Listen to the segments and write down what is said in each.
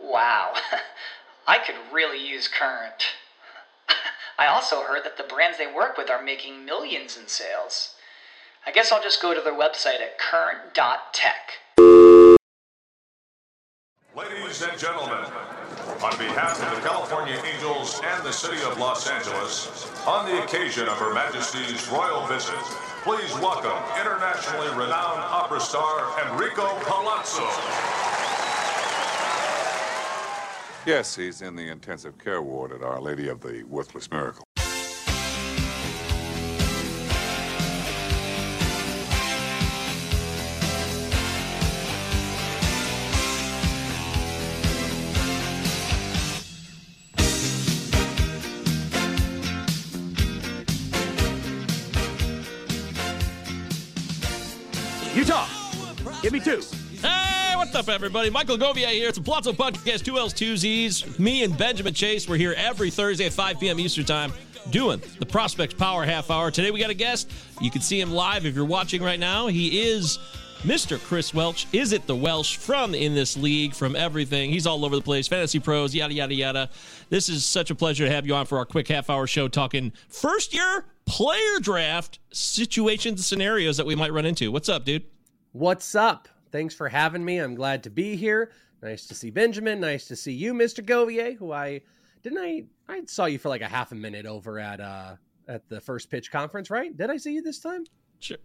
Wow. I could really use Current. I also heard that the brands they work with are making millions in sales. I guess I'll just go to their website at current.tech. Ladies and gentlemen, on behalf of the California Angels and the City of Los Angeles, on the occasion of Her Majesty's royal visit, please welcome internationally renowned opera star Enrico Palazzo. Yes, he's in the intensive care ward at Our Lady of the Worthless Miracle. Utah, give me two. What's up, everybody? Michael Govier here. It's the Plotzo Podcast, two L's, two Z's. Me and Benjamin Chase, we're here every Thursday at 5 p.m. Eastern Time doing the Prospects Power Half Hour. Today we got a guest. You can see him live if you're watching right now. He is Mr. Chris Welsh. Is it the Welsh from In This League, from everything? He's all over the place. Fantasy Pros, yada, yada, yada. This is such a pleasure to have you on for our quick half-hour show talking first-year player draft situations, scenarios that we might run into. What's up, dude? What's up? Thanks for having me. I'm glad to be here. Nice to see Benjamin. Nice to see you, Mr. Govier, who I saw you for like a half a minute over at the First Pitch conference, right? Did I see you this time? Sure.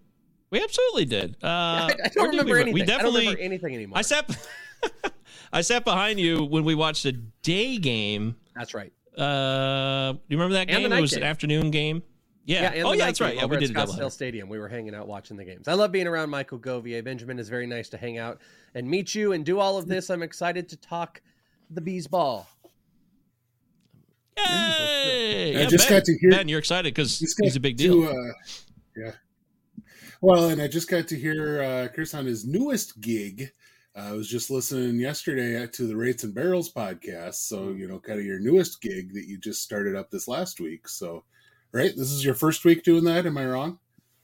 We absolutely did. I don't remember anything. I don't remember anything anymore. I sat behind you when we watched a day game. That's right. Do you remember that game? It was an afternoon game. Yeah. And that's right. Yeah, we did at Scottsdale Stadium. We were hanging out watching the games. I love being around Michael Govier. Benjamin is very nice to hang out and meet you and do all of this. I'm excited to talk the bees ball. Yay! Yeah, I just got to hear. Ben, you're excited because he's a big deal. Yeah. Well, and I just got to hear Chris on his newest gig. I was just listening yesterday to the Rates and Barrels podcast. So, kind of your newest gig that you just started up this last week. So. Right? This is your first week doing that. Am I wrong?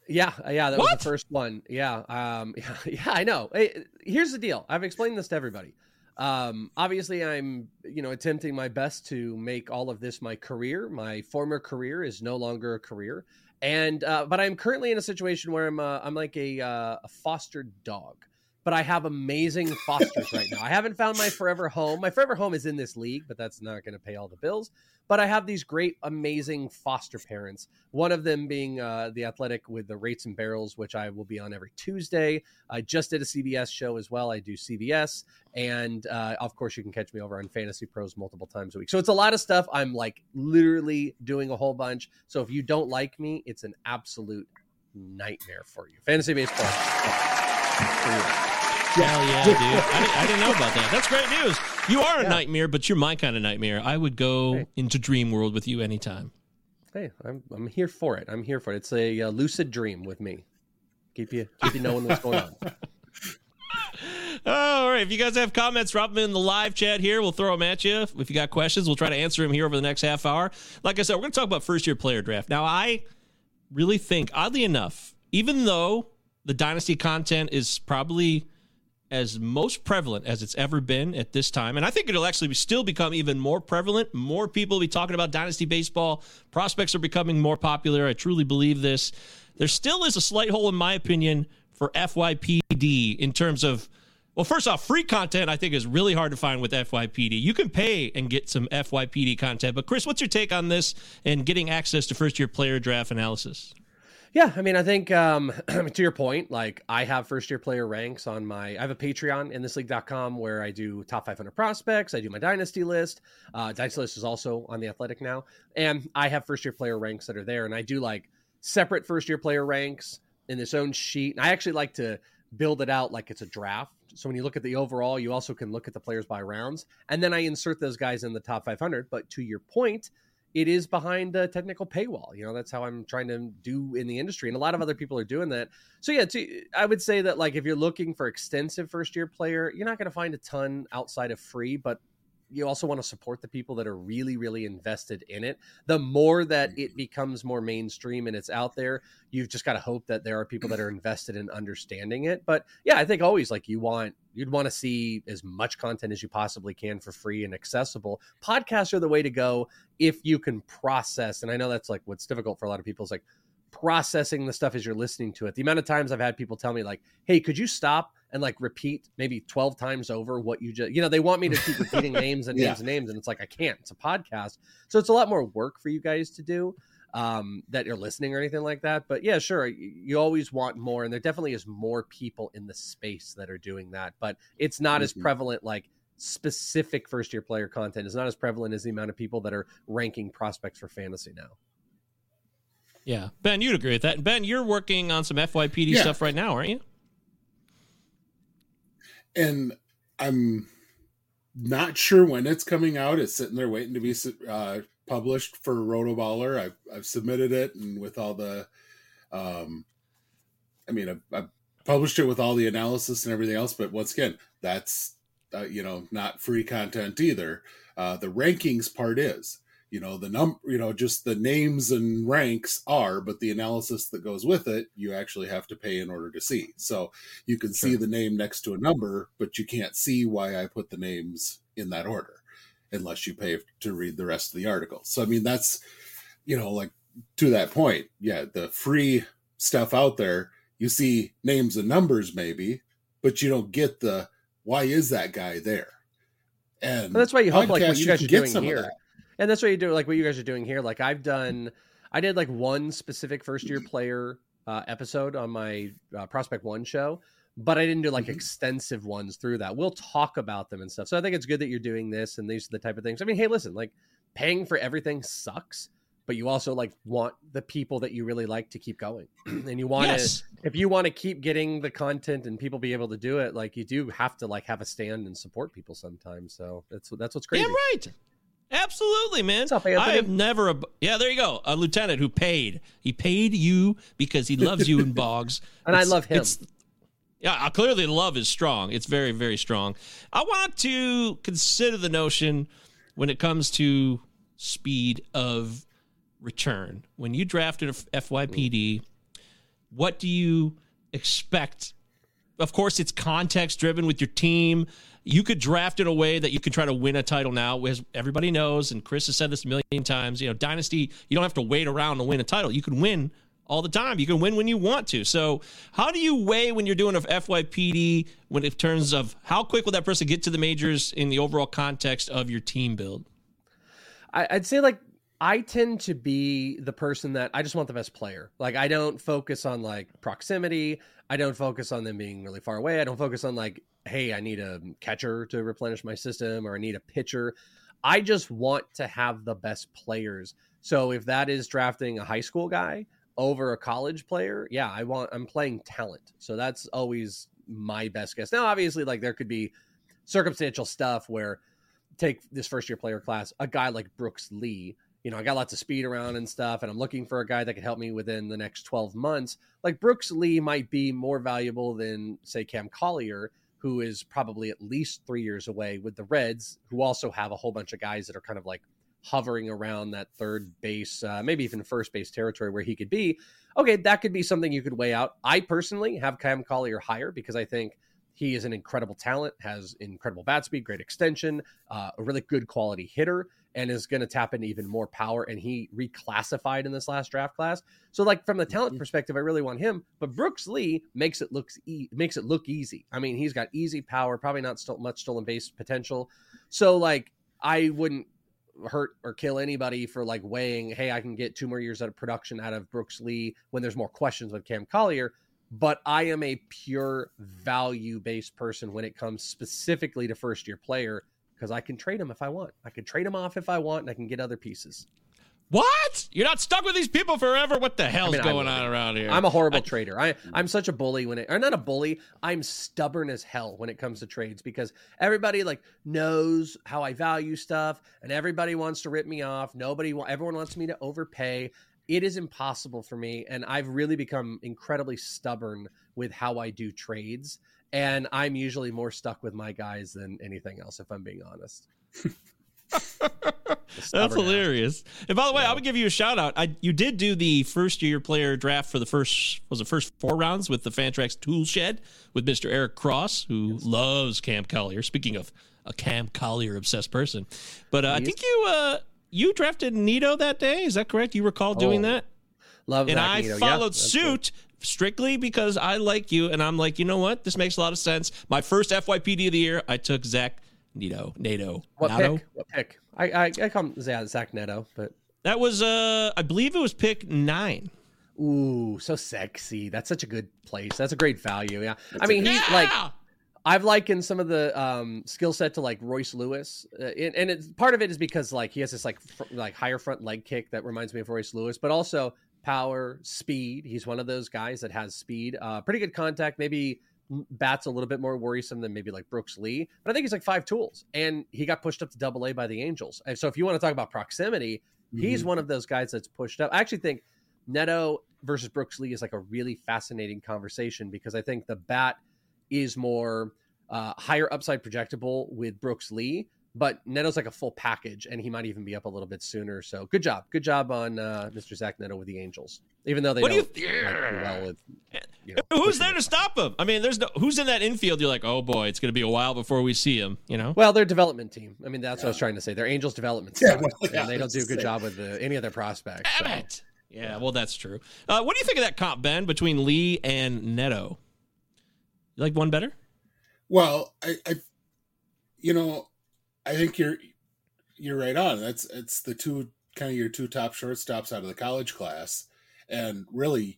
Yeah. That was the first one. Yeah. I know. Here's the deal. I've explained this to everybody. Obviously I'm, attempting my best to make all of this my career. My former career is no longer a career. And, but I'm currently in a situation where I'm like a foster dog, but I have amazing fosters right now. I haven't found my forever home. My forever home is in this league, but that's not going to pay all the bills. But I have these great, amazing foster parents, one of them being the Athletic with the Rates and Barrels, which I will be on every Tuesday. I just did a CBS show as well. I do CBS. And, of course, you can catch me over on Fantasy Pros multiple times a week. So it's a lot of stuff. I'm, literally doing a whole bunch. So if you don't like me, it's an absolute nightmare for you. Fantasy baseball. Hell yeah, dude. I didn't know about that. That's great news. You are a nightmare, but you're my kind of nightmare. I would go into dream world with you anytime. Hey, I'm here for it. It's a lucid dream with me. Keep you knowing what's going on. All right. If you guys have comments, drop them in the live chat here. We'll throw them at you. If you got questions, we'll try to answer them here over the next half hour. Like I said, we're going to talk about first-year player draft. Now, I really think, oddly enough, even though the Dynasty content is probably as most prevalent as it's ever been at this time. And I think it'll actually still become even more prevalent. More people will be talking about dynasty baseball. Prospects are becoming more popular. I truly believe this. There still is a slight hole, in my opinion, for FYPD in terms of, well, first off, free content I think is really hard to find with FYPD. You can pay and get some FYPD content. But Chris, what's your take on this and getting access to first-year player draft analysis? Yeah, I mean, I think to your point, I have first-year player ranks on I have a Patreon, inthisleague.com, where I do top 500 prospects. I do my Dynasty list. Dynasty list is also on The Athletic now. And I have first-year player ranks that are there. And I do, separate first-year player ranks in this own sheet. And I actually like to build it out like it's a draft. So when you look at the overall, you also can look at the players by rounds. And then I insert those guys in the top 500. But to your point, it is behind a technical paywall. You know, that's how I'm trying to do in the industry. And a lot of other people are doing that. So yeah, I would say that, like, if you're looking for extensive first year player, you're not going to find a ton outside of free, but you also want to support the people that are really, really invested in it. The more that it becomes more mainstream and it's out there, you've just got to hope that there are people that are invested in understanding it. But yeah, I think always, like, you'd want to see as much content as you possibly can for free and accessible. Podcasts are the way to go if you can process. And I know that's, like, what's difficult for a lot of people is, like, processing the stuff as you're listening to it. The amount of times I've had people tell me, like, hey, could you stop and, like, repeat maybe 12 times over what you just, you know, they want me to keep repeating names and names and names. And it's like, I can't, it's a podcast. So it's a lot more work for you guys to do that you're listening or anything like that. But yeah, sure. You always want more. And there definitely is more people in the space that are doing that, but it's not as prevalent. Like, specific first year player content is not as prevalent as the amount of people that are ranking prospects for fantasy now. Yeah. Ben, you'd agree with that. Ben, you're working on some FYPD stuff right now, aren't you? And I'm not sure when it's coming out. It's sitting there waiting to be published for Rotoballer. I've submitted it, and with all the, I've published it with all the analysis and everything else. But once again, that's, not free content either. The rankings part is. The number, just the names and ranks are, but the analysis that goes with it, you actually have to pay in order to see. So you can see the name next to a number, but you can't see why I put the names in that order unless you pay to read the rest of the article. So, I mean, that's, to that point, the free stuff out there, you see names and numbers maybe, but you don't get the, why is that guy there? And that's why you hope, like, what you guys are doing here. And that's what you do, like what you guys are doing here. Like, I did like one specific first year player episode on my Prospect One show, but I didn't do like extensive ones through that. We'll talk about them and stuff. So I think it's good that you're doing this, and these are the type of things. I mean, hey, listen, like, paying for everything sucks, but you also, like, want the people that you really like to keep going. And you want to, if you want to keep getting the content and people be able to do it, like, you do have to, like, have a stand and support people sometimes. So that's what's crazy. Damn right. Absolutely, man. What's up, Anthony? I have never. There you go. A lieutenant who paid. He paid you because he loves you and Boggs. And I love him. Yeah, clearly love is strong. It's very, very strong. I want to consider the notion when it comes to speed of return. When you drafted a FYPD, what do you expect? Of course, it's context driven with your team. You could draft in a way that you could try to win a title now, as everybody knows, and Chris has said this a million times, Dynasty, you don't have to wait around to win a title. You can win all the time. You can win when you want to. So how do you weigh when you're doing a FYPD when it turns of how quick will that person get to the majors in the overall context of your team build? I'd say, like, I tend to be the person that I just want the best player. Like, I don't focus on, like, proximity. I don't focus on them being really far away. I don't focus on, like, hey, I need a catcher to replenish my system, or I need a pitcher. I just want to have the best players. So if that is drafting a high school guy over a college player, I'm playing talent. So that's always my best guess. Now, obviously, like, there could be circumstantial stuff where, take this first year player class, a guy like Brooks Lee, I got lots of speed around and stuff, and I'm looking for a guy that could help me within the next 12 months. Like, Brooks Lee might be more valuable than, say, Cam Collier, who is probably at least 3 years away with the Reds, who also have a whole bunch of guys that are kind of, like, hovering around that third base, maybe even first base territory where he could be. Okay, that could be something you could weigh out. I personally have Cam Collier higher because I think he is an incredible talent, has incredible bat speed, great extension, a really good quality hitter, and is going to tap into even more power. And he reclassified in this last draft class. So, like, from the talent perspective, I really want him. But Brooks Lee makes it look easy. I mean, he's got easy power, probably not much stolen base potential. So, like, I wouldn't hurt or kill anybody for, like, weighing, hey, I can get 2 more years out of production out of Brooks Lee when there's more questions with Cam Collier. But I am a pure value-based person when it comes specifically to first-year player, because I can trade him if I want. I can trade him off if I want, and I can get other pieces. What? You're not stuck with these people forever? What the hell's going on around here? I'm a horrible trader. I'm such a bully when it, or not a bully. I'm stubborn as hell when it comes to trades because everybody like knows how I value stuff and everybody wants to rip me off. Everyone wants me to overpay. It is impossible for me. And I've really become incredibly stubborn with how I do trades. And I'm usually more stuck with my guys than anything else, if I'm being honest. That's hilarious. Now. And by the way, I would give you a shout out. You did do the first year player draft for the first four rounds with the Fantrax Tool Shed with Mr. Eric Cross, who loves Cam Collier. Speaking of a Cam Collier obsessed person, but I think you drafted Neto that day. Is that correct? You recall doing that? Love and Zach I Neto. Followed suit. Cool. Strictly because I like you, and I'm like, you know what? This makes a lot of sense. My first FYPD of the year, I took Zach Neto. What pick? I call him Zach Neto, but that was I believe it was pick 9. Ooh, so sexy. That's such a good place. That's a great value. Yeah, he's like I've likened some of the skill set to like Royce Lewis, and it's part of it is because like he has this like higher front leg kick that reminds me of Royce Lewis, but also power, speed. He's one of those guys that has speed, pretty good contact, maybe bats a little bit more worrisome than maybe like Brooks Lee, but I think he's like 5 tools and he got pushed up to AA by the Angels. And so if you want to talk about proximity, he's one of those guys that's pushed up. I actually think Neto versus Brooks Lee is like a really fascinating conversation because I think the bat is more higher upside projectable with Brooks Lee, but Neto's like a full package, and he might even be up a little bit sooner. So good job. Good job on Mr. Zach Neto with the Angels, even though they don't do well with, who's there to stop him? I mean, there's no who's in that infield. You're like, oh, boy, it's going to be a while before we see him, you know? Well, their development team. I mean, that's what I was trying to say. Their Angels development team. And they don't do a good job with any of their prospects. Damn it. Yeah, well, that's true. What do you think of that comp, Ben, between Lee and Neto? You like one better? Well, I think you're right on. It's the two kind of your two top shortstops out of the college class, and really,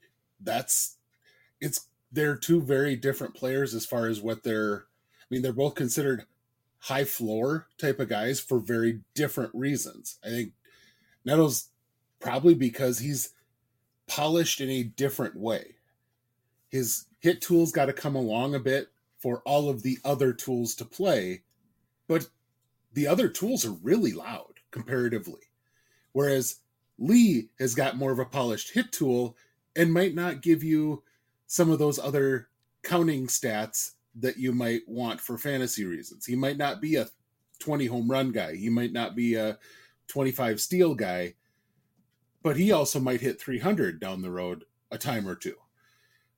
they're two very different players as far as what they're. I mean, they're both considered high floor type of guys for very different reasons. I think Neto's probably because he's polished in a different way. His hit tool's got to come along a bit for all of the other tools to play, but the other tools are really loud comparatively, whereas Lee has got more of a polished hit tool and might not give you some of those other counting stats that you might want for fantasy reasons. He might not be a 20 home run guy. He might not be a 25 steal guy, but he also might hit 300 down the road a time or two.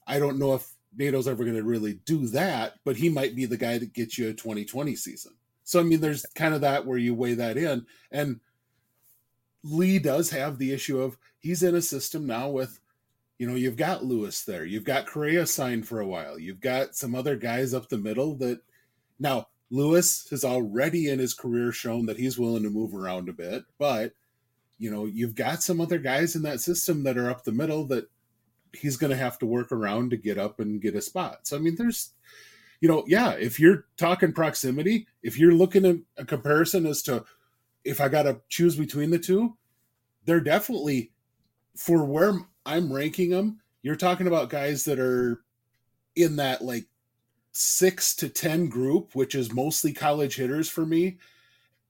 I don't know if Neto's ever going to really do that, but he might be the guy that gets you a 2020 season. So, I mean, there's kind of that where you weigh that in. And Lee does have the issue of he's in a system now with, you've got Lewis there. You've got Correa signed for a while. You've got some other guys up the middle that now Lewis has already in his career shown that he's willing to move around a bit. But, you've got some other guys in that system that are up the middle that he's going to have to work around to get up and get a spot. So, I mean, there's... if you're talking proximity, if you're looking at a comparison as to if I got to choose between the two, they're definitely, for where I'm ranking them, you're talking about guys that are in that like 6 to 10 group, which is mostly college hitters for me.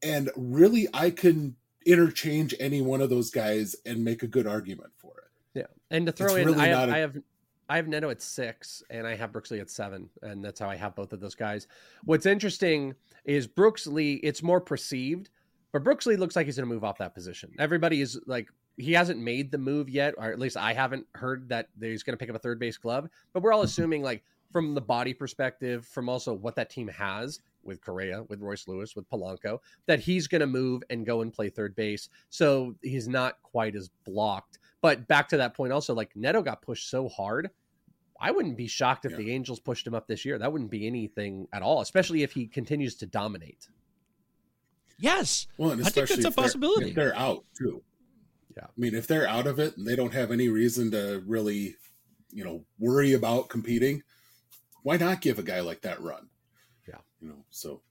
And really, I can interchange any one of those guys and make a good argument for it. Yeah. And to throw in, I have Neto at 6 and I have Brooks Lee at 7. And that's how I have both of those guys. What's interesting is Brooks Lee, it's more perceived, but Brooks Lee looks like he's going to move off that position. Everybody is like, he hasn't made the move yet, or at least I haven't heard that he's going to pick up a third base glove, but we're all assuming like from the body perspective, from also what that team has with Correa, with Royce Lewis, with Polanco, that he's going to move and go and play third base. So he's not quite as blocked. But back to that point also, like Neto got pushed so hard, I wouldn't be shocked if the Angels pushed him up this year. That wouldn't be anything at all, especially if he continues to dominate. Yes. Well, and especially I think that's a possibility. If they're out, too. Yeah. I mean, if they're out of it and they don't have any reason to really, worry about competing, why not give a guy like that run? Yeah. So...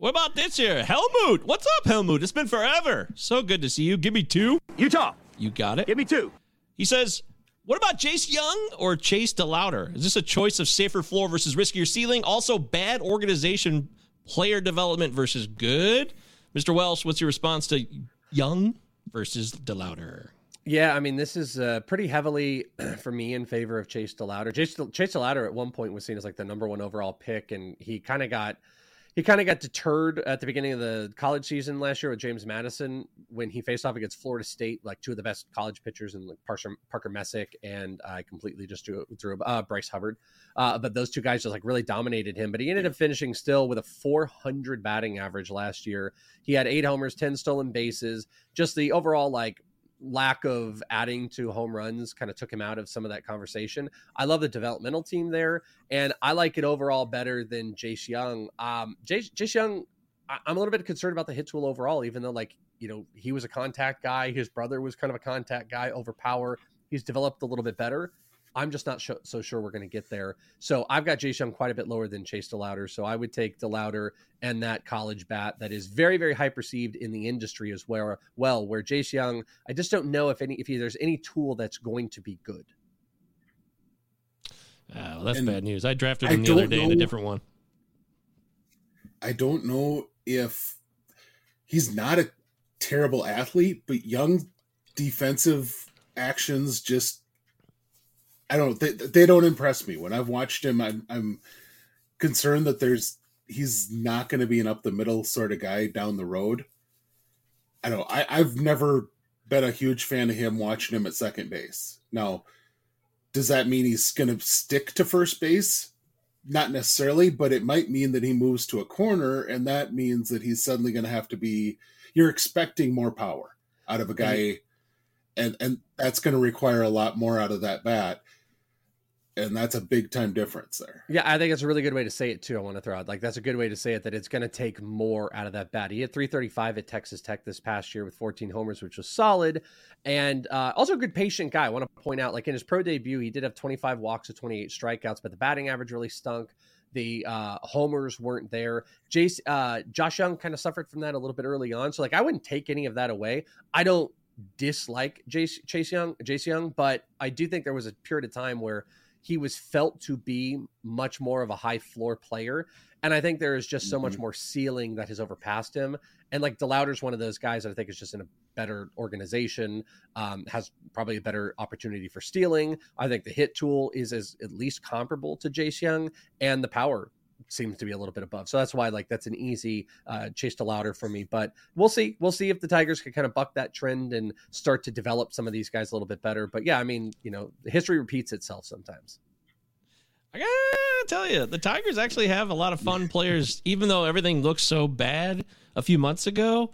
What about this year? Helmut. What's up, Helmut? It's been forever. So good to see you. Give me two. Utah. You got it. Give me two. He says, what about Jace Young or Chase DeLauter? Is this a choice of safer floor versus riskier ceiling? Also, bad organization, player development versus good. Mr. Welsh, what's your response to Young versus DeLauter? Yeah, I mean, this is pretty heavily for me in favor of Chase DeLauter. Chase DeLauter at one point was seen as like the number one overall pick, and he kind of got deterred at the beginning of the college season last year with James Madison when he faced off against Florida State, like two of the best college pitchers, and like Parker Messick and I completely just threw Bryce Hubbard. But those two guys just like really dominated him. But he ended up finishing still with a 400 batting average last year. He had 8 homers, 10 stolen bases. Just the overall like lack of adding to home runs kind of took him out of some of that conversation. I love the developmental team there, and I like it overall better than Jace Young. Jace Young, I'm a little bit concerned about the hit tool overall, even though like, you know, he was a contact guy. His brother was kind of a contact guy over power. He's developed a little bit better. I'm just not so sure we're going to get there. So I've got Jace Young quite a bit lower than Chase DeLauter. So I would take DeLauter and that college bat that is very, very high perceived in the industry as well, where Jace Young, I just don't know if there's any tool that's going to be good. Well, that's bad news. I drafted him the other day in a different one. I don't know if he's not a terrible athlete, but Young's defensive actions just, I don't. They don't impress me. When I've watched him, I'm concerned that he's not going to be an up the middle sort of guy down the road. I don't. I've never been a huge fan of him. Watching him at second base. Now, does that mean he's going to stick to first base? Not necessarily, but it might mean that he moves to a corner, and that means that he's suddenly going to have to be. You're expecting more power out of a guy, and that's going to require a lot more out of that bat. And that's a big time difference there. Yeah, I think that's a really good way to say it too. I want to throw out like that's a good way to say it, that it's going to take more out of that bat. He had 335 at Texas Tech this past year with 14 homers, which was solid, and also a good patient guy. I want to point out, like in his pro debut, he did have 25 walks to 28 strikeouts, but the batting average really stunk. The homers weren't there. Josh Young kind of suffered from that a little bit early on, so like I wouldn't take any of that away. I don't dislike Jace Young, but I do think there was a period of time where he was felt to be much more of a high floor player. And I think there is just so much more ceiling that has overpassed him. And like DeLauter's one of those guys that I think is just in a better organization, has probably a better opportunity for stealing. I think the hit tool is at least comparable to Jace Young, and the power seems to be a little bit above. So that's why like that's an easy Chase DeLauter for me, but we'll see if the Tigers can kind of buck that trend and start to develop some of these guys a little bit better. But yeah, I mean, you know, history repeats itself sometimes. I gotta tell you, the Tigers actually have a lot of fun players, even though everything looks so bad a few months ago.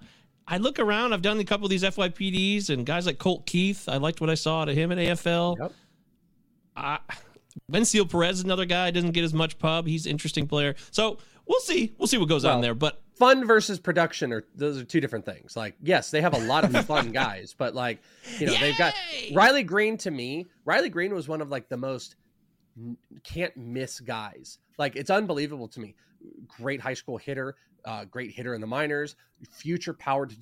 I look around, I've done a couple of these FYPDs and guys like Colt Keith. I liked what I saw out of him at AFL. Yep. Wenceil Perez, another guy, doesn't get as much pub. He's an interesting player. So we'll see what goes on there. But fun versus production, those are two different things. Like, yes, they have a lot of fun guys, but like, you know, they've got Riley Greene. To me, Riley Greene was one of like the most can't miss guys. Like, it's unbelievable to me. Great high school hitter, great hitter in the minors, easy future power to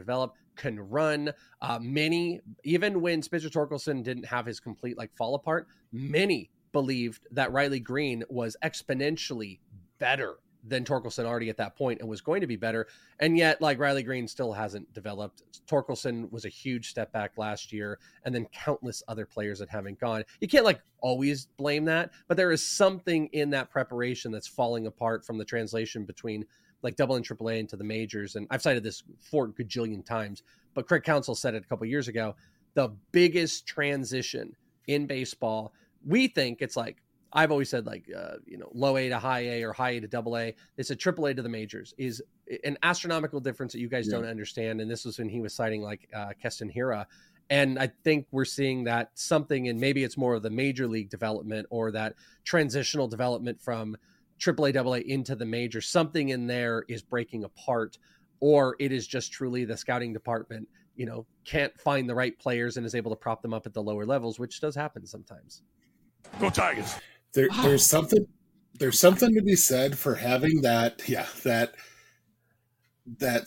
develop, can run. Many, even when Spencer Torkelson didn't have his complete like fall apart, many believed that Riley Greene was exponentially better than Torkelson already at that point and was going to be better. And yet like Riley Greene still hasn't developed. Torkelson was a huge step back last year, and then countless other players that haven't gone. You can't like always blame that, but there is something in that preparation that's falling apart from the translation between like double and triple A into the majors. And I've cited this 4 gajillion times, but Craig Counsell said it a couple years ago, the biggest transition in baseball. We think it's like, I've always said like, you know, low A to high A or high A to double A. It's a triple A to the majors is an astronomical difference that you guys don't understand. And this was when he was citing like Keston Hira. And I think we're seeing that something, and maybe it's more of the major league development or that transitional development from triple A, double A into the major. Something in there is breaking apart, or it is just truly the scouting department, you know, can't find the right players and is able to prop them up at the lower levels, which does happen sometimes. Go Tigers. There's something There's something to be said for having that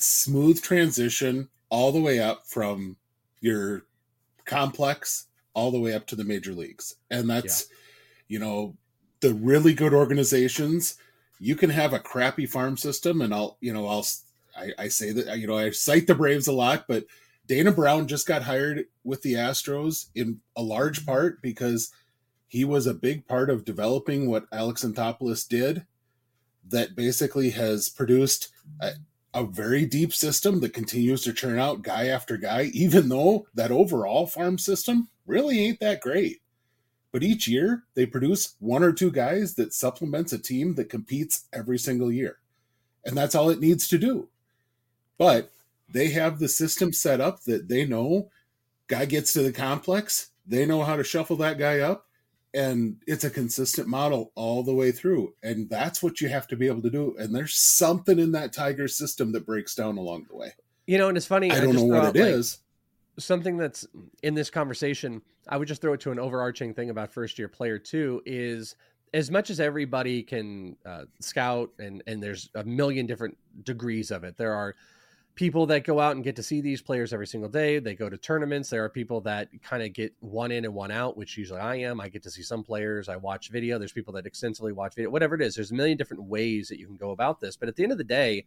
smooth transition all the way up from your complex all the way up to the major leagues. And that's, the really good organizations, you can have a crappy farm system. And I say that, I cite the Braves a lot, but Dana Brown just got hired with the Astros in a large part because he was a big part of developing what Alex Anthopoulos did that basically has produced a very deep system that continues to churn out guy after guy, even though that overall farm system really ain't that great. But each year they produce one or two guys that supplements a team that competes every single year. And that's all it needs to do. But they have the system set up that they know guy gets to the complex. They know how to shuffle that guy up. And it's a consistent model all the way through. And that's what you have to be able to do. And there's something in that Tiger system that breaks down along the way. And it's funny. I don't know what it is. Something that's in this conversation, I would just throw it to an overarching thing about first-year player too, is as much as everybody can scout, and there's a million different degrees of it. There are people that go out and get to see these players every single day. They go to tournaments. There are people that kind of get one in and one out, which usually I am. I get to see some players. I watch video. There's people that extensively watch video, whatever it is. There's a million different ways that you can go about this. But at the end of the day,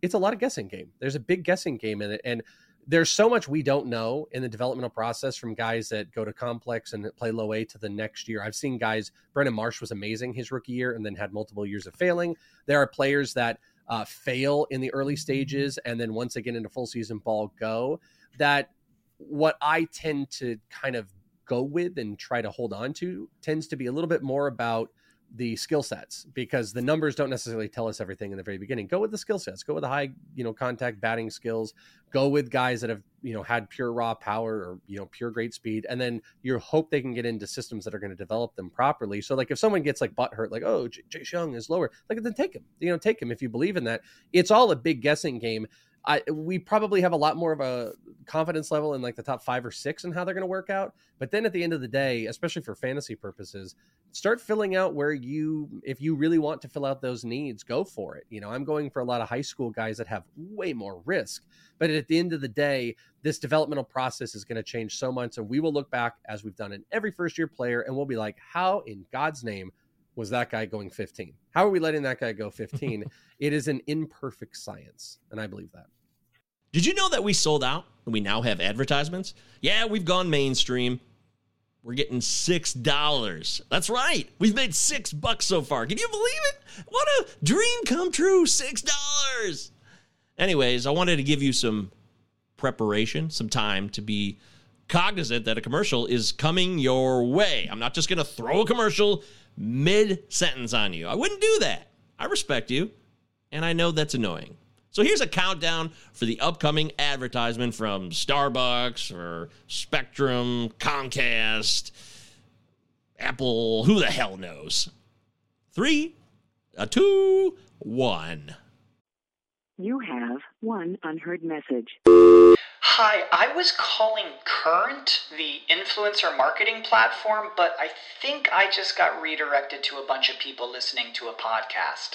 it's a lot of guessing game. There's a big guessing game in it. And there's so much we don't know in the developmental process from guys that go to complex and play low A to the next year. I've seen guys, Brennan Marsh was amazing his rookie year and then had multiple years of failing. There are players that fail in the early stages, and then once they get into full season ball go. That what I tend to kind of go with and try to hold on to tends to be a little bit more about the skill sets, because the numbers don't necessarily tell us everything in the very beginning. Go with the skill sets, go with the high, contact batting skills, go with guys that have, had pure raw power or, pure great speed. And then you hope they can get into systems that are going to develop them properly. So like if someone gets like butt hurt, like, oh, Jace Young is lower, like then take him, take him if you believe in that. It's all a big guessing game. We probably have a lot more of a confidence level in like the top 5 or 6 and how they're going to work out. But then at the end of the day, especially for fantasy purposes, start filling out where if you really want to fill out those needs, go for it. I'm going for a lot of high school guys that have way more risk. But at the end of the day, this developmental process is going to change so much. And we will look back as we've done in every first year player. And we'll be like, how in God's name was that guy going 15? How are we letting that guy go 15? It is an imperfect science. And I believe that. Did you know that we sold out and we now have advertisements? Yeah, we've gone mainstream. We're getting $6. That's right. We've made $6 so far. Can you believe it? What a dream come true, $6. Anyways, I wanted to give you some preparation, some time to be cognizant that a commercial is coming your way. I'm not just going to throw a commercial mid-sentence on you. I wouldn't do that. I respect you, and I know that's annoying. So here's a countdown for the upcoming advertisement from Starbucks or Spectrum, Comcast, Apple, who the hell knows. 3, 2, 1. You have one unheard message. Hi, I was calling Current, the influencer marketing platform, but I think I just got redirected to a bunch of people listening to a podcast.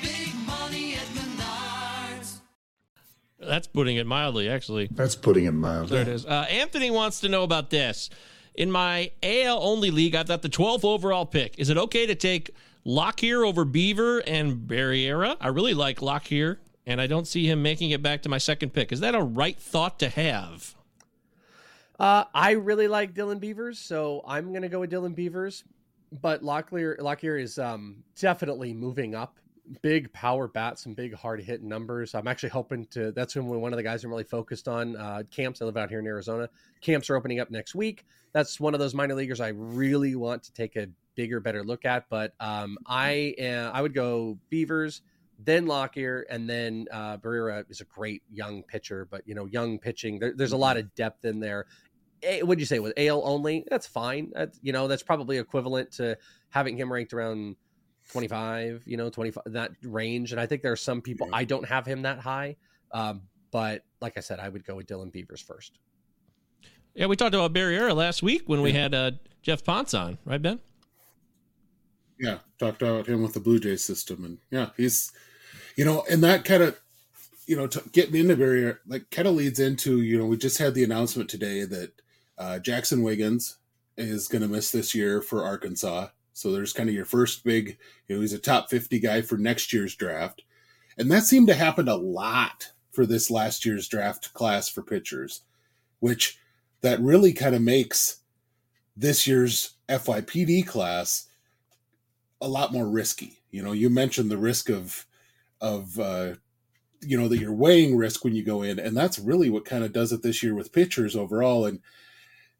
big money at Menards. That's putting it mildly, actually. That's putting it mildly. There it is. Anthony wants to know about this. In my AL-only league, I've got the 12th overall pick. Is it okay to take Lockyer over Beaver and Barriera. I really like Lockyer, and I don't see him making it back to my second pick. Is that a right thought to have? I really like Dylan Beavers, so I'm going to go with Dylan Beavers. But Lockyer is definitely moving up. Big power bat, some big hard hit numbers. I'm actually hoping to, that's when one of the guys I'm really focused on. Camps, I live out here in Arizona. Camps are opening up next week. That's one of those minor leaguers I really want to take a bigger, better look at. But I would go Beavers, then Lockyer, and then Barriera is a great young pitcher. But, you know, young pitching, there's a lot of depth in there. What'd you say, with AL only? That's fine. That's probably equivalent to having him ranked around 25, that range. And I think there are some people, I don't have him that high. But like I said, I would go with Dylan Beavers first. Yeah, we talked about Barriera last week when we had Jeff Ponce on, right, Ben? Yeah, talked about him with the Blue Jays system. And yeah, he's, and that kind of, getting into Barriera, like kind of leads into, we just had the announcement today that Jackson Wiggins is going to miss this year for Arkansas. So there's kind of your first big, he's a top 50 guy for next year's draft. And that seemed to happen a lot for this last year's draft class for pitchers, which that really kind of makes this year's FYPD class a lot more risky. You mentioned the risk of that you're weighing risk when you go in. And that's really what kind of does it this year with pitchers overall. And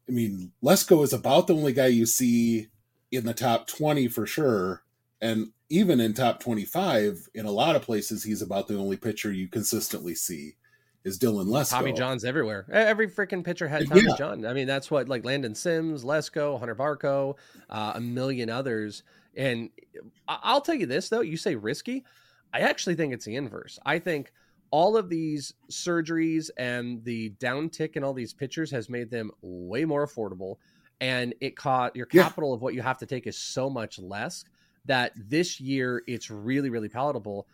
I mean, Lesko is about the only guy you see in the top 20 for sure, and even in top 25 in a lot of places he's about the only pitcher you consistently see is Dylan Lesko. Tommy John's everywhere. Every freaking pitcher had Tommy John. I mean, that's what, like Landon Sims, Lesko, Hunter Barco, a million others. And I'll tell you this, though, you say risky, I actually think it's the inverse. I think all of these surgeries and the downtick in all these pitchers has made them way more affordable. And it caught your capital of what you have to take is so much less that this year it's really, really palatable,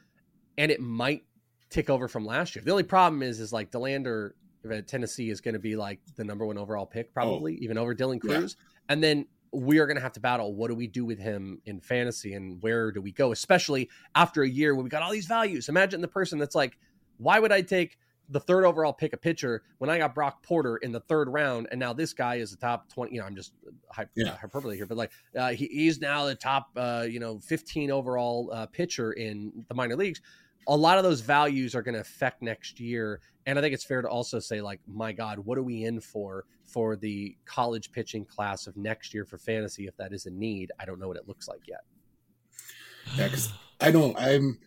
and it might tick over from last year. The only problem is like DeLander of Tennessee is going to be like the number one overall pick, probably even over Dylan Cruz. Yeah. And then we are going to have to battle. What do we do with him in fantasy, and where do we go? Especially after a year when we got all these values. Imagine the person that's like, why would I take the third overall pick a pitcher when I got Brock Porter in the third round, and now this guy is the top 20. I'm just hyperbole here, but like he's now the top 15 overall pitcher in the minor leagues. A lot of those values are going to affect next year, and I think it's fair to also say, like, my God, what are we in for the college pitching class of next year for fantasy? If that is a need, I don't know what it looks like yet. Yeah, because I don't. I'm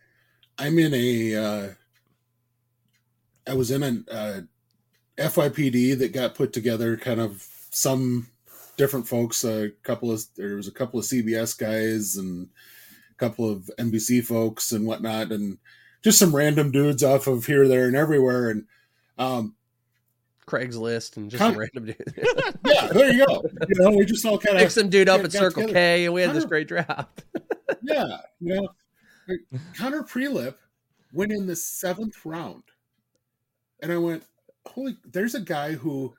in a. I was in an FYPD that got put together, kind of some different folks. There was a couple of CBS guys and a couple of NBC folks and whatnot, and just some random dudes off of here, there, and everywhere, and Craigslist and just some random dudes. Yeah, there you go. We just all kind of pick some dude up at Circle together. K, and we had this great draft. Connor Prielipp went in the 7th round. And I went, holy, there's a guy who,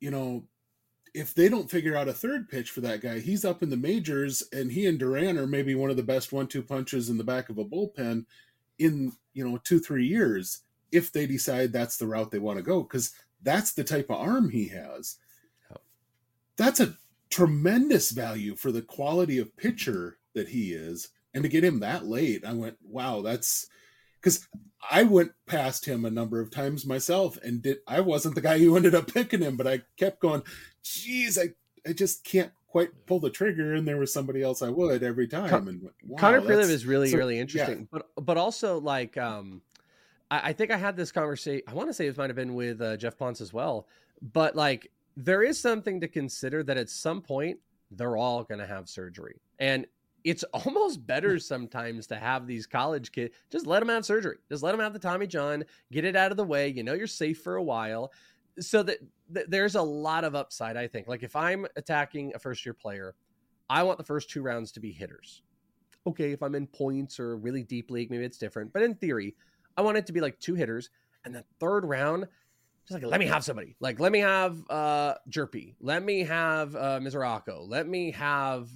if they don't figure out a third pitch for that guy, he's up in the majors, and he and Duran are maybe one of the best 1-2 punches in the back of a bullpen in, 2-3 years, if they decide that's the route they want to go, because that's the type of arm he has. That's a tremendous value for the quality of pitcher that he is. And to get him that late, I went, wow, that's... Because I went past him a number of times myself, and I wasn't the guy who ended up picking him, but I kept going, geez, I just can't quite pull the trigger, and there was somebody else I would every time. Connor Prielipp is really interesting, but also like I think I had this conversation. I want to say it might have been with Jeff Ponce as well, but like there is something to consider that at some point they're all going to have surgery, and it's almost better sometimes to have these college kids. Just let them have surgery. Just let them have the Tommy John, get it out of the way. You're safe for a while. So that there's a lot of upside, I think. Like if I'm attacking a first-year player, I want the first 2 rounds to be hitters. Okay, if I'm in points or really deep league, maybe it's different. But in theory, I want it to be like 2 hitters. And the 3rd round, Just like, let me have somebody. Like, let me have Jerpy. Let me have Mizorako. Let me have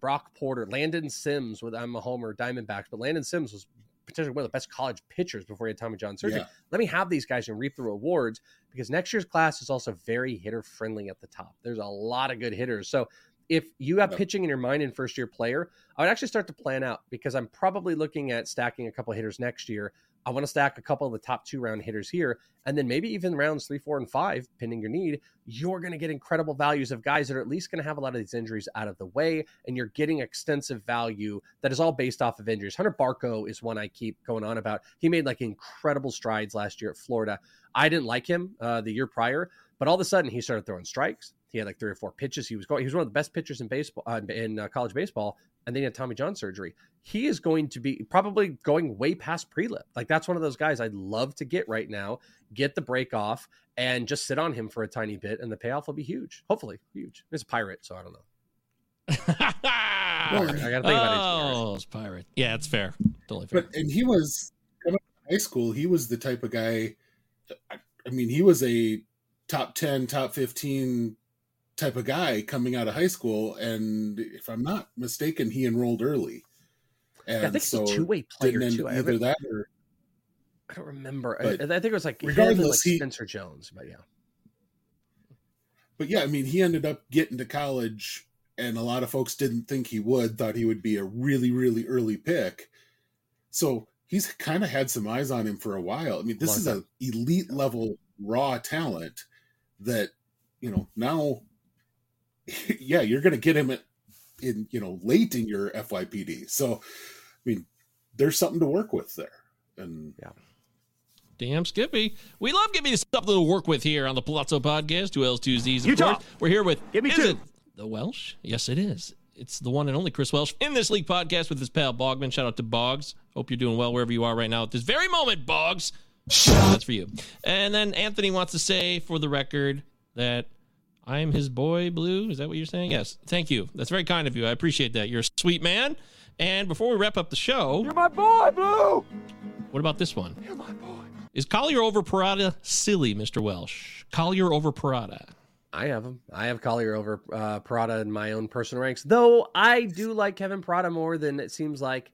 Brock Porter. Landon Sims, with I'm a homer, Diamondbacks. But Landon Sims was potentially one of the best college pitchers before he had Tommy John surgery. Yeah. Let me have these guys and reap the rewards, because next year's class is also very hitter-friendly at the top. There's a lot of good hitters. So if you have pitching in your mind in first-year player, I would actually start to plan out, because I'm probably looking at stacking a couple of hitters next year. I want to stack a couple of the top 2-round hitters here, and then maybe even rounds 3, 4, and 5, pending your need. You're going to get incredible values of guys that are at least going to have a lot of these injuries out of the way, and you're getting extensive value that is all based off of injuries. Hunter Barco is one I keep going on about. He made like incredible strides last year at Florida. I didn't like him the year prior, but all of a sudden he started throwing strikes. He had like 3 or 4 pitches. He was one of the best pitchers in baseball, in college baseball, and then he had Tommy John surgery. He is going to be probably going way past Prielipp. Like, that's one of those guys I'd love to get right now, get the break off, and just sit on him for a tiny bit, and the payoff will be huge. Hopefully, huge. It's a pirate, so I don't know. I gotta think about it. Oh, it's pirate. Yeah, it's fair. Totally fair. But, and he was coming from high school. He was the type of guy. I mean, he was a top 10, top 15. Type of guy coming out of high school, and if I'm not mistaken, he enrolled early. And I think so, he's a two-way player too. I don't remember. I think it was like regardless, like Spencer Jones, but yeah. But yeah, I mean, he ended up getting to college, and a lot of folks didn't think he would. Thought he would be a really, really early pick. So he's kind of had some eyes on him for a while. I mean, this is an elite level raw talent that, you know, now. Yeah, you're going to get him in late in your FYPD. So, I mean, there's something to work with there. And yeah, damn Skippy, we love giving you something to work with here on the Palazzo Podcast. 2Ls, 2Zs. Of course, we're here with. Give me two. It the Welsh? Yes, it is. It's the one and only Chris Welsh in this league podcast with his pal Bogman. Shout out to Boggs. Hope you're doing well wherever you are right now at this very moment, Boggs. That's for you. And then Anthony wants to say, for the record, that. I'm his boy, Blue. Is that what you're saying? Yes. Thank you. That's very kind of you. I appreciate that. You're a sweet man. And before we wrap up the show... You're my boy, Blue! What about this one? You're my boy. Is Collier over Parada silly, Mr. Welsh? Collier over Parada. I have him. I have Collier over Parada in my own personal ranks. Though I do like Kevin Parada more than it seems like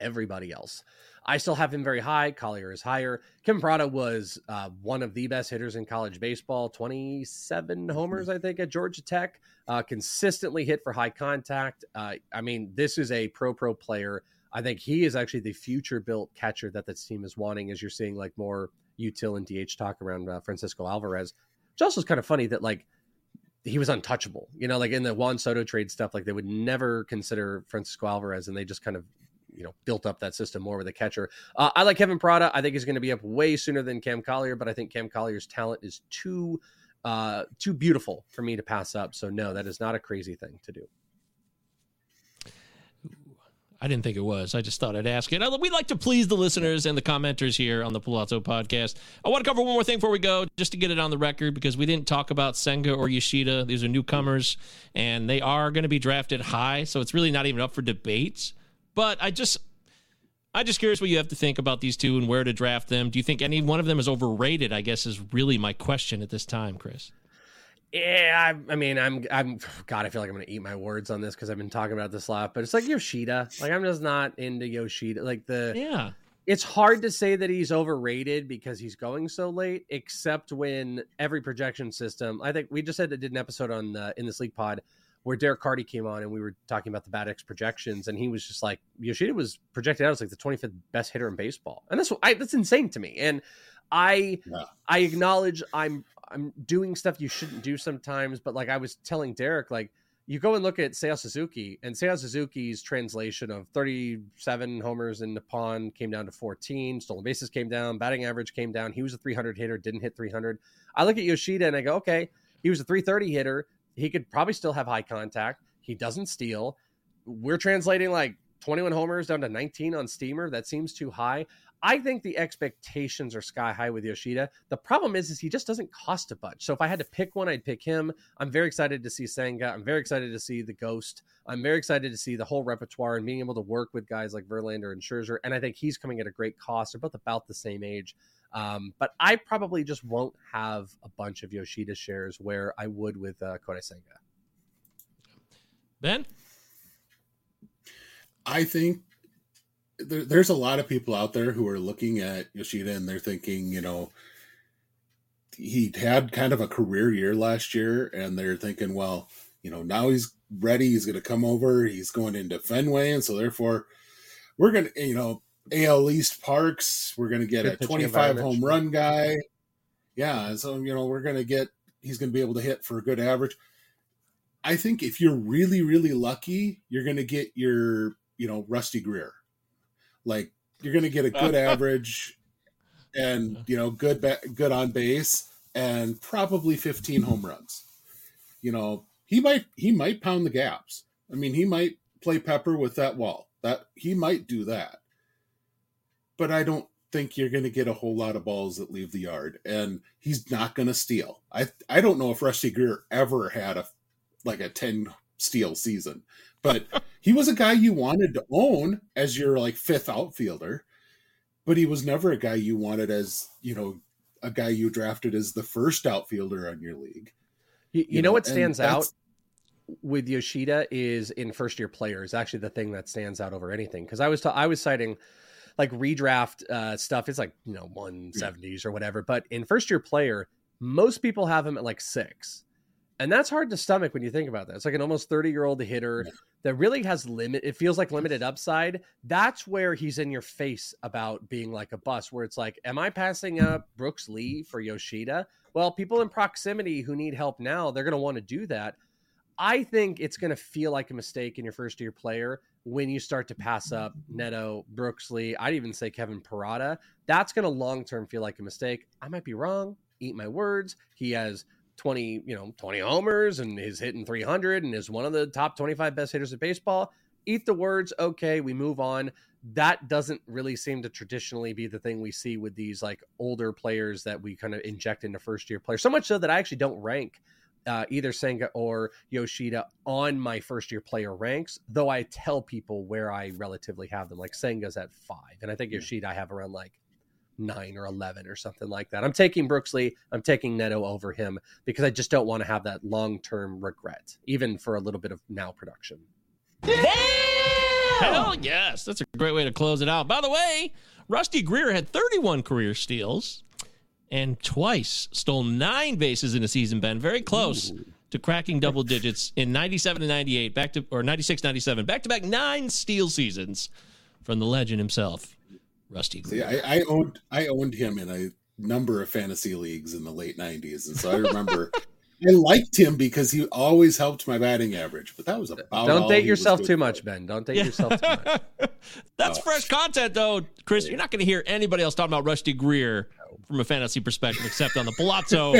everybody else. I still have him very high. Collier is higher. Kevin Parada was one of the best hitters in college baseball. 27 homers, I think, at Georgia Tech. Consistently hit for high contact. I mean, this is a pro player. I think he is actually the future-built catcher that this team is wanting, as you're seeing like more util and DH talk around Francisco Alvarez. Which also is kind of funny that like he was untouchable. You know, like in the Juan Soto trade stuff, like they would never consider Francisco Alvarez, and they just kind of built up that system more with a catcher. I like Kevin Parada. I think he's going to be up way sooner than Cam Collier, but I think Cam Collier's talent is too beautiful for me to pass up. So no, that is not a crazy thing to do. I didn't think it was. I just thought I'd ask it. We like to please the listeners and the commenters here on the Palazzo Podcast. I want to cover one more thing before we go, just to get it on the record, because we didn't talk about Senga or Yoshida. These are newcomers, and they are going to be drafted high, so it's really not even up for debates. But I'm just curious what you have to think about these two and where to draft them. Do you think any one of them is overrated, I guess, is really my question at this time, Chris. Yeah, I mean, I feel like I'm going to eat my words on this because I've been talking about this a lot, but it's like Yoshida. Like, I'm just not into Yoshida. It's hard to say that he's overrated because he's going so late, except when every projection system, I think we just did an episode on In This League pod, where Derek Carty came on and we were talking about the Bad X projections, and he was just like, Yoshida was projected out as like the 25th best hitter in baseball. And that's insane to me. And I acknowledge I'm doing stuff you shouldn't do sometimes, but like I was telling Derek, like you go and look at Seiya Suzuki, and Seiya Suzuki's translation of 37 homers in Nippon came down to 14, stolen bases came down, batting average came down. He was a 300 hitter, didn't hit 300. I look at Yoshida and I go, okay, he was a 330 hitter. He could probably still have high contact. He doesn't steal. We're translating like 21 homers down to 19 on Steamer. That seems too high. I think the expectations are sky high with Yoshida. The problem is he just doesn't cost a bunch. So if I had to pick one, I'd pick him. I'm very excited to see Senga. I'm very excited to see the Ghost. I'm very excited to see the whole repertoire and being able to work with guys like Verlander and Scherzer. And I think he's coming at a great cost. They're both about the same age. But I probably just won't have a bunch of Yoshida shares where I would with Kodai Senga. Ben? I think there's a lot of people out there who are looking at Yoshida and they're thinking, you know, he had kind of a career year last year and they're thinking, well, you know, now he's ready. He's going to come over. He's going into Fenway. And so therefore we're going to, you know, AL East Parks, we're going to get a 25 home run guy. Yeah. And so, you know, we're going to get, he's going to be able to hit for a good average. I think if you're really, really lucky, you're going to get your, you know, Rusty Greer. Like, you're going to get a good average and, you know, good on base and probably 15 home runs. You know, he might pound the gaps. I mean, he might play pepper with that wall. That he might do that. But I don't think you're going to get a whole lot of balls that leave the yard, and he's not going to steal. I don't know if Rusty Greer ever had a 10 steal season, but he was a guy you wanted to own as your like fifth outfielder, but he was never a guy you wanted as, you know, a guy you drafted as the first outfielder on your league. You know what stands out with Yoshida is in first year players, actually the thing that stands out over anything. Cause I was citing like redraft stuff. It's like, you know, 170s or whatever, but in first year player, most people have him at like 6. And that's hard to stomach when you think about that. It's like an almost 30-year-old hitter that really has it feels like limited upside. That's where he's in your face about being like a bust, where it's like, am I passing up Brooks Lee for Yoshida? Well, people in proximity who need help now, they're going to want to do that. I think it's going to feel like a mistake in your first-year player when you start to pass up Neto, Brooks Lee. I'd even say Kevin Parada. That's going to long-term feel like a mistake. I might be wrong. Eat my words. He has 20 homers and is hitting 300 and is one of the top 25 best hitters in baseball. Eat the words. Okay. We move on. That doesn't really seem to traditionally be the thing we see with these like older players that we kind of inject into first year players. So much so that I actually don't rank either Senga or Yoshida on my first year player ranks, though I tell people where I relatively have them. Like Senga's at 5. And I think Yoshida I have around like 9 or 11 or something like that. I'm taking Brooks Lee. I'm taking Neto over him because I just don't want to have that long-term regret, even for a little bit of now production. Damn! Hell yes. That's a great way to close it out. By the way, Rusty Greer had 31 career steals and twice stole 9 bases in a season, Ben. Very close to cracking double digits in 97 and 98, back to, or 96, 97, back-to-back 9 steal seasons from the legend himself. Rusty Greer. See, I owned him in a number of fantasy leagues in the late 90s. And so I remember I liked him because he always helped my batting average. But that was about Don't date yourself too much, Ben. Don't date yourself too much. That's fresh content, though, Chris. You're not going to hear anybody else talking about Rusty Greer from a fantasy perspective except on the Plotzo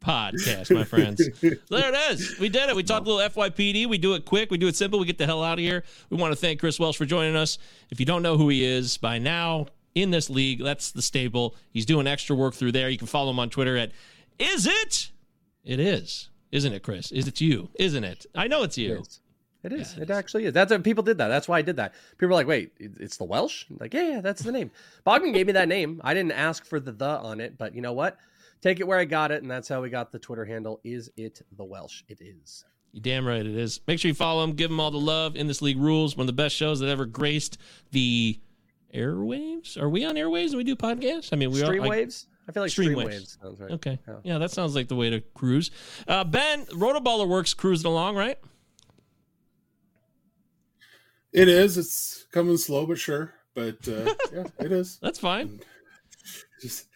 podcast, my friends. There it is. We did it. We talked a little FYPD. We do it quick. We do it simple. We get the hell out of here. We want to thank Chris Welsh for joining us. If you don't know who he is by now, In This League, that's the staple. He's doing extra work through there. You can follow him on Twitter at Is It? It is. Isn't it, Chris? Is it you? Isn't it? I know it's you. It is. Yeah, it actually is. That's what people did that. That's why I did that. People were like, wait, it's the Welsh? I'm like, yeah, that's the name. Bogman gave me that name. I didn't ask for the on it, but you know what? Take it where I got it, and that's how we got the Twitter handle. Is it the Welsh? It is. You damn right it is. Make sure you follow him. Give him all the love. In This League rules. One of the best shows that ever graced the airwaves. Are we on airwaves when we do podcasts? I mean, we are. Waves? I feel like stream waves sounds right. Okay. Oh. Yeah, that sounds like the way to cruise. Ben, Rotoballer Works cruising along, right? It is. It's coming slow but sure. But yeah, it is. That's fine. It's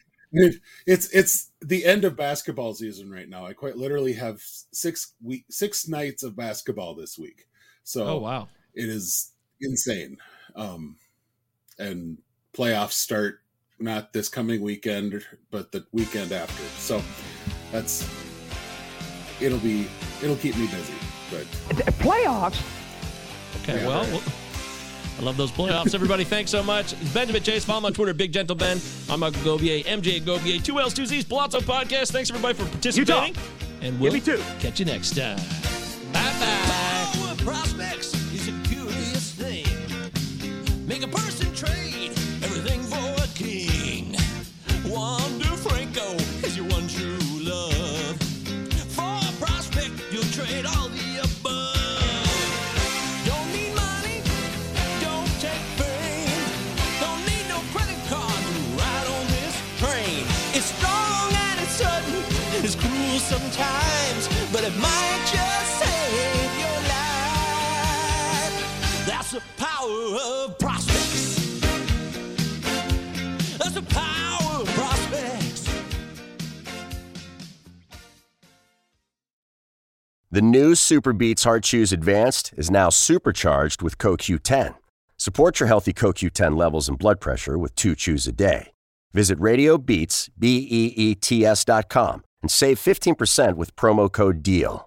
the end of basketball season right now. I quite literally have 6 nights of basketball this week. So wow. It is insane. And playoffs start not this coming weekend, but the weekend after. So it'll keep me busy. But playoffs. Okay, well, I love those playoffs, everybody. Thanks so much. It's Benjamin Chase. Follow me on Twitter, Big Gentle Ben. I'm Michael Govier, MJ Govier, 2Ls, 2Zs, Plotzo Podcast. Thanks, everybody, for participating. Utah. And we'll catch you next time. Bye-bye. Power prospects is a curious thing. Make a person trade everything for a king. Wander Franco is your one true love. For a prospect, you'll trade all the above. Sometimes, but it might just save your life. That's the power of prospects. That's the power of prospects. The new Super Beats Heart Chews Advanced is now supercharged with CoQ10. Support your healthy CoQ10 levels and blood pressure with 2 chews a day. Visit RadioBeats, BEETS.com. And save 15% with promo code DEAL.